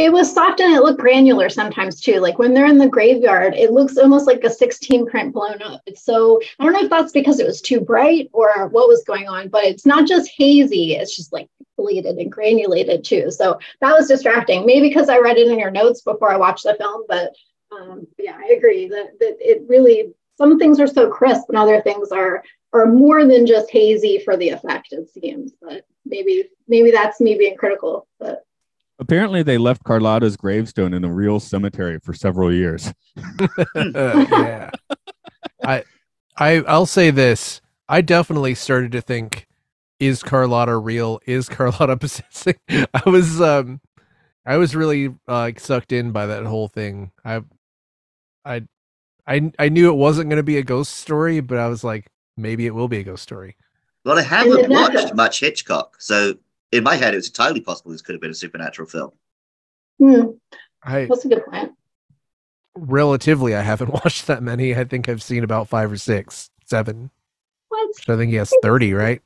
It was soft and it looked granular sometimes too. Like when they're in the graveyard, it looks almost like a 16 print blown up. It's so, I don't know if that's because it was too bright or what was going on, but it's not just hazy. It's just like bleated and granulated too. So that was distracting. Maybe because I read it in your notes before I watched the film, but yeah, I agree that it really, some things are so crisp and other things are more than just hazy for the effect, it seems. But maybe that's me being critical, but. Apparently, they left Carlotta's gravestone in a real cemetery for several years. Yeah, I'll say this: I definitely started to think, "Is Carlotta real? Is Carlotta possessing?" I was really sucked in by that whole thing. I knew it wasn't going to be a ghost story, but I was like, maybe it will be a ghost story. Well, I haven't watched much Hitchcock, so. In my head, it was entirely possible this could have been a supernatural film. That's a good point. Relatively, I haven't watched that many. I think I've seen about 5 or 6, 7. What? So I think he has 30, right?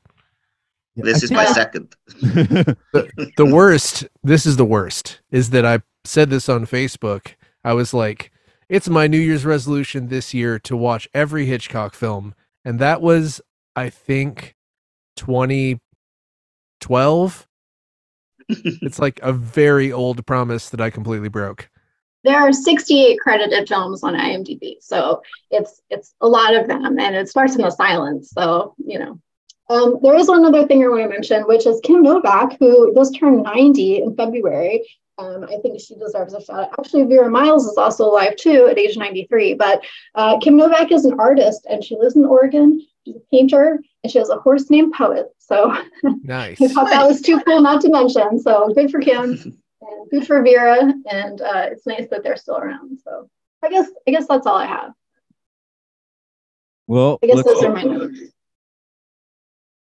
This is my second. The worst, this is the worst, is that I said this on Facebook. I was like, it's my New Year's resolution this year to watch every Hitchcock film. And that was, I think, 2012. It's like a very old promise that I completely broke. There are 68 credited films on IMDb, so it's a lot of them, and it starts in the silence. So there is one other thing I want to mention, which is Kim Novak, who just turned 90 in February. I think she deserves a shout out. Actually, Vera Miles is also alive too at age 93, but Kim Novak is an artist, and she lives in Oregon. She's a painter, and she has a horse named Poet. So nice. I thought that was too cool not to mention. So good for Kim and good for Vera. And it's nice that they're still around. So I guess that's all I have. Well, I guess those are my notes.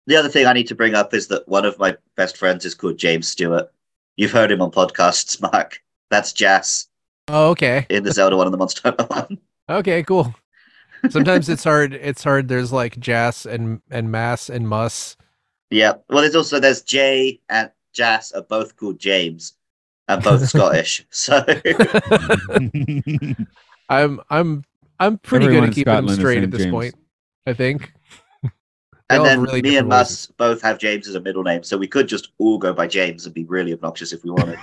The other thing I need to bring up is that one of my best friends is called James Stewart. You've heard him on podcasts, Mark. That's Jazz. Oh, okay. In the Zelda one and the Monster Hunter one. Okay, cool. Sometimes it's hard. There's like Jazz and Mass and Muss. Yeah. Well, there's Jay and Jazz are both called James and both Scottish. So I'm pretty Everyone good at keeping them straight at this James. Point, I think. And then really me and Muss both have James as a middle name, so we could just all go by James and be really obnoxious if we wanted.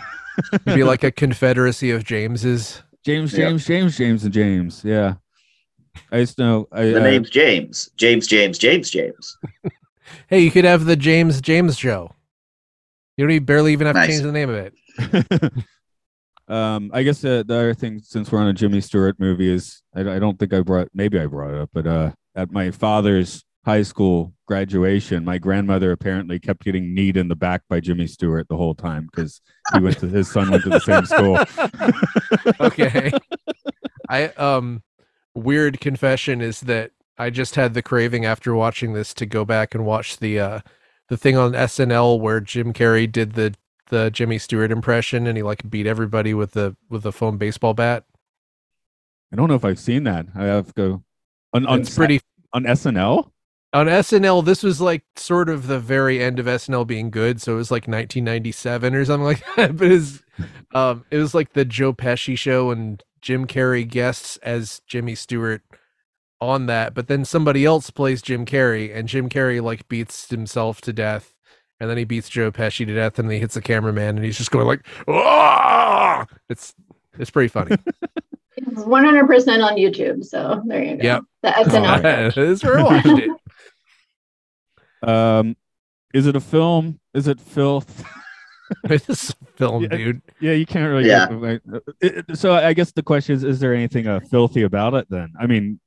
It'd be like a confederacy of Jameses. James. Yeah. I just know the name's James. Hey, you could have the James show. You barely even have to change the name of it. I guess the other thing, since we're on a Jimmy Stewart movie, is I don't think I brought it up, but at my father's high school graduation, my grandmother apparently kept getting kneed in the back by Jimmy Stewart the whole time because his son went to the same school. Okay, weird confession is that I just had the craving after watching this to go back and watch the thing on SNL where Jim Carrey did the Jimmy Stewart impression, and he like beat everybody with a foam baseball bat. I don't know if I've seen that. I have to go on SNL. On SNL, this was like sort of the very end of SNL being good, so it was like 1997 or something like that. But it was like the Joe Pesci show, and Jim Carrey guests as Jimmy Stewart on that, but then somebody else plays Jim Carrey, and Jim Carrey like beats himself to death, and then he beats Joe Pesci to death, and then he hits the cameraman, and he's just going like, "Oh!" It's pretty funny. It's 100% on YouTube, so there you go. Yep. That's enough. That's where I watched it. Is it a film? Is it filth? It's a film, yeah, dude. Yeah, you can't really. So I guess the question is there anything filthy about it then? I mean,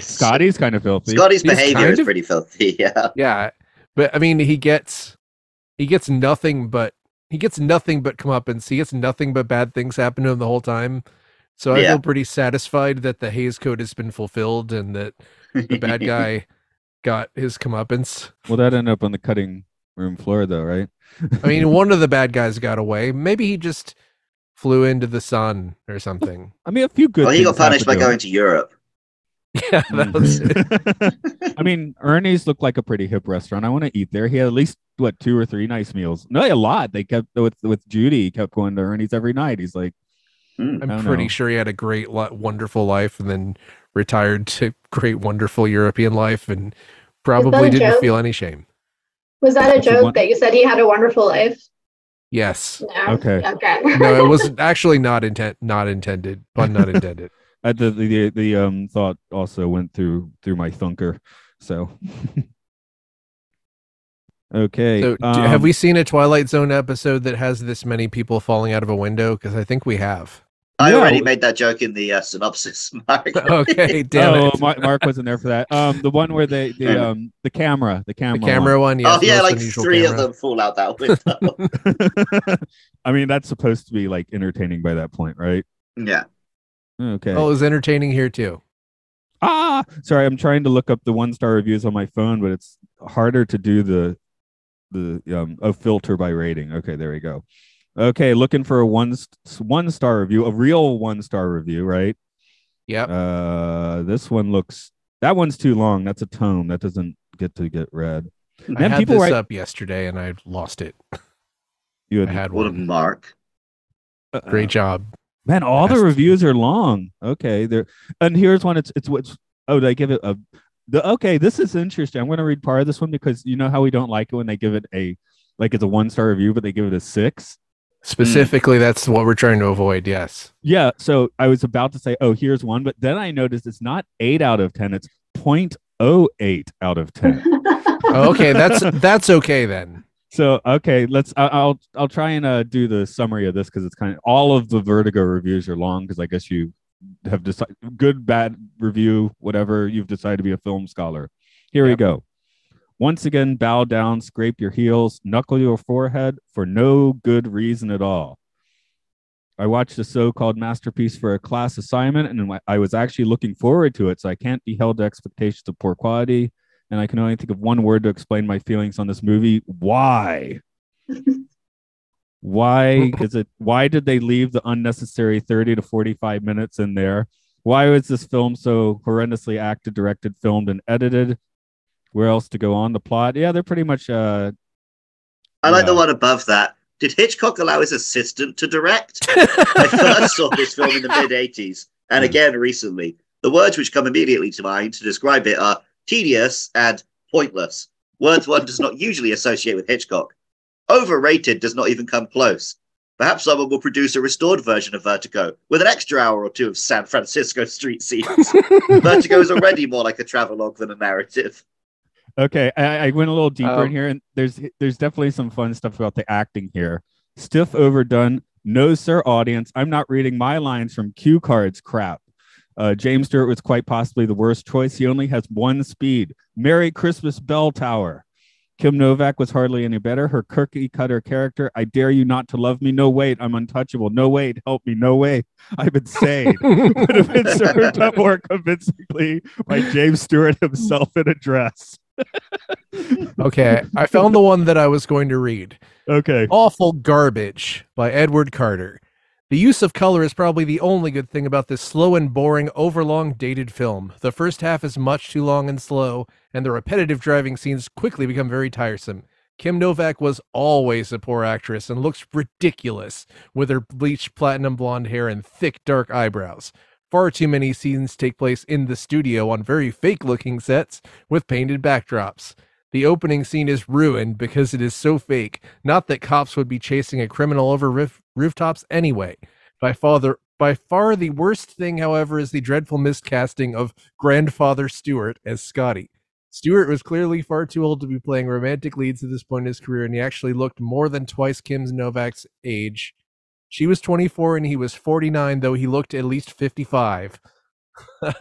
Scotty's kind of filthy. Scotty's behavior is pretty filthy. Yeah. Yeah, but I mean, he gets nothing but comeuppance. He gets nothing but bad things happen to him the whole time. So I feel pretty satisfied that the Hays Code has been fulfilled and that the bad guy got his comeuppance. Well, that ended up on the cutting room floor, though, right? I mean, one of the bad guys got away. Maybe he just flew into the sun or something. I mean, a few good. Well, he got punished by going to Europe. Yeah, that was it. I mean, Ernie's looked like a pretty hip restaurant. I want to eat there. He had at least two or three nice meals. No, a lot. They kept with Judy. He kept going to Ernie's every night. He's like, I'm pretty sure he had a great, wonderful life, and then retired to great, wonderful European life, and probably didn't feel any shame. Was that a joke that you said he had a wonderful life? Yes. No. Okay. No, it was actually not intended. Pun not intended. The thought also went through my thunker. So. Okay. So, have we seen a Twilight Zone episode that has this many people falling out of a window? Because I think we have. I already made that joke in the synopsis, Mark. Okay, damn it. Mark wasn't there for that. The one where the camera one. Yes, oh yeah, like three camera. Of them fall out that window. I mean, that's supposed to be entertaining by that point, right? Yeah. Okay. Oh, it was entertaining here too. Ah, sorry, I'm trying to look up the 1-star reviews on my phone, but it's harder to do the filter by rating. Okay, there we go. Okay, looking for a one-star review, a real 1-star review, right? Yep. This one that one's too long. That's a tome that doesn't get read. I had people up yesterday and I lost it. You had one. What a mark! Great job, man. All the reviews are long. Okay, there. And here's one. They give it a. Okay, this is interesting. I'm going to read part of this one because you know how we don't like it when they give it a it's a 1-star review, but they give it a 6. Specifically, that's what we're trying to avoid. Yes. Yeah. So I was about to say, here's one, but then I noticed it's not 8 out of 10; it's 0.08 out of 10. Okay, that's okay then. So okay, let's. I'll try and do the summary of this because it's kind of all of the Vertigo reviews are long because I guess you have decided good, bad review, whatever you've decided to be a film scholar. Here we go. Once again, bow down, scrape your heels, knuckle your forehead for no good reason at all. I watched a so-called masterpiece for a class assignment, and I was actually looking forward to it, so I can't be held to expectations of poor quality, and I can only think of one word to explain my feelings on this movie. Why? Why did they leave the unnecessary 30 to 45 minutes in there? Why was this film so horrendously acted, directed, filmed, and edited? Where else to go on the plot? Yeah, they're pretty much. I like the one above that. Did Hitchcock allow his assistant to direct? I first saw this film in the mid 80s, and again recently. The words which come immediately to mind to describe it are tedious and pointless. Words one does not usually associate with Hitchcock. Overrated does not even come close. Perhaps someone will produce a restored version of Vertigo with an extra hour or two of San Francisco street scenes. Vertigo is already more like a travelogue than a narrative. Okay, I went a little deeper in here, and there's definitely some fun stuff about the acting here. Stiff, overdone, no sir, audience. I'm not reading my lines from cue cards. Crap. James Stewart was quite possibly the worst choice. He only has one speed. Merry Christmas, Bell Tower. Kim Novak was hardly any better. Her cookie cutter character. I dare you not to love me. No wait, I'm untouchable. No wait, help me. No way, I've been saved. Could have been served up more convincingly by James Stewart himself in a dress. Okay, I found the one that I was going to read. Okay. Awful Garbage by Edward Carter. The use of color is probably the only good thing about this slow and boring, overlong dated film. The first half is much too long and slow, and the repetitive driving scenes quickly become very tiresome. Kim Novak was always a poor actress and looks ridiculous with her bleached platinum blonde hair and thick dark eyebrows. Far too many scenes take place in the studio on very fake-looking sets with painted backdrops. The opening scene is ruined because it is so fake. Not that cops would be chasing a criminal over rooftops anyway. By far the worst thing, however, is the dreadful miscasting of Grandfather Stewart as Scotty. Stewart was clearly far too old to be playing romantic leads at this point in his career, and he actually looked more than twice Kim Novak's age. She was 24 and he was 49, though he looked at least 55.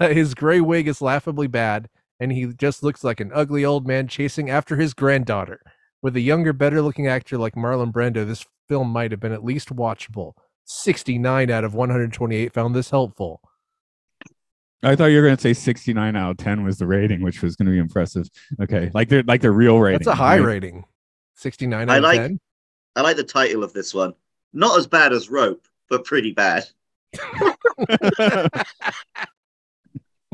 His gray wig is laughably bad, and he just looks like an ugly old man chasing after his granddaughter. With a younger, better-looking actor like Marlon Brando, this film might have been at least watchable. 69 out of 128 found this helpful. I thought you were going to say 69 out of 10 was the rating, which was going to be impressive. Okay, like the real rating. That's a high rating. 69 out of 10. I like the title of this one. Not as bad as Rope, but pretty bad. Well,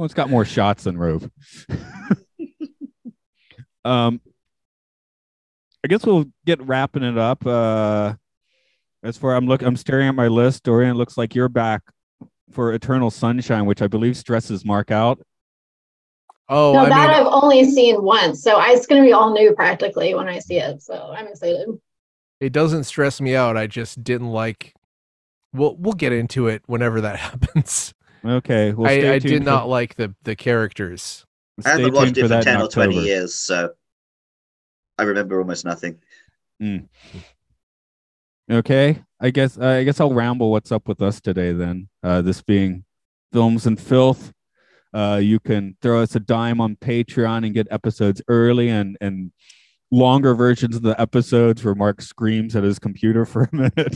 it's got more shots than Rope. I guess we'll get wrapping it up. As far I'm staring at my list, Dorian. It looks like you're back for Eternal Sunshine, which I believe stresses Mark out. Oh, no, I've only seen once, so it's going to be all new practically when I see it. So I'm excited. It doesn't stress me out. I just didn't like. We'll get into it whenever that happens. Okay. Well, I did not like the characters. I haven't watched it for 10 or 20 years, so I remember almost nothing. Mm. Okay. I guess I'll ramble what's up with us today then. This being Films and Filth. You can throw us a dime on Patreon and get episodes early and longer versions of the episodes where Mark screams at his computer for a minute.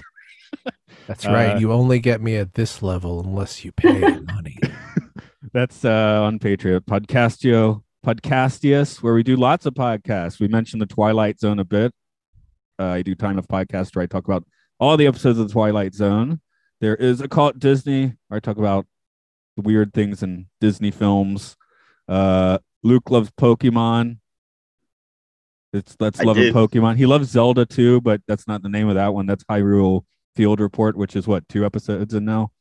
That's right. You only get me at this level unless you pay money. That's on Patreon. Podcastius, where we do lots of podcasts. We mentioned the Twilight Zone a bit. I do Time of Podcast where I talk about all the episodes of the Twilight Zone. There is Occult Disney where I talk about the weird things in Disney films. Luke loves Pokemon. It's Let's Love a Pokemon. He loves Zelda too, but that's not the name of that one. That's Hyrule Field Report, which is what, 2 episodes in now?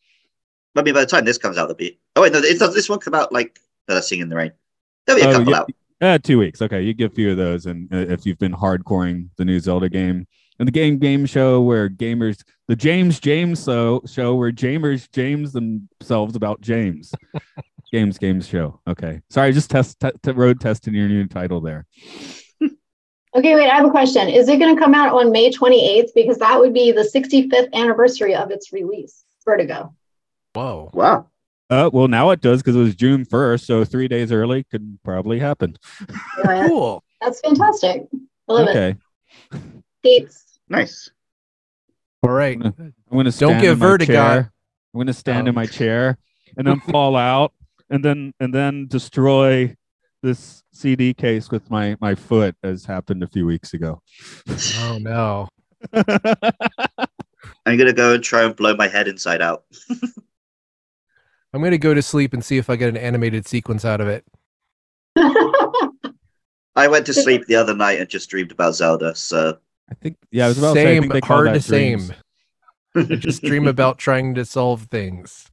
I mean, by the time this comes out, it'll be... Oh, wait, no, this one come out like Singing in the Rain. There'll be a couple out. 2 weeks. Okay, you get a few of those. And if you've been hardcoring the new Zelda game. And the Game Show where gamers... The James Show where gamers James themselves about James. Games Show. Okay. Sorry, just road testing your new title there. Okay, wait, I have a question. Is it going to come out on May 28th? Because that would be the 65th anniversary of its release, Vertigo. Whoa. Wow. Well, now it does because it was June 1st, so 3 days early could probably happen. Yeah. Cool. That's fantastic. I love it. Dates. Nice. All right. I'm gonna stand Don't get in Vertigo. I'm going to stand in my chair and then fall out and then destroy this CD case with my foot, as happened a few weeks ago. Oh no. I'm gonna go and try and blow my head inside out. I'm gonna go to sleep and see if I get an animated sequence out of it. I went to sleep the other night and just dreamed about Zelda, so I think I was about to say, I just dream about trying to solve things.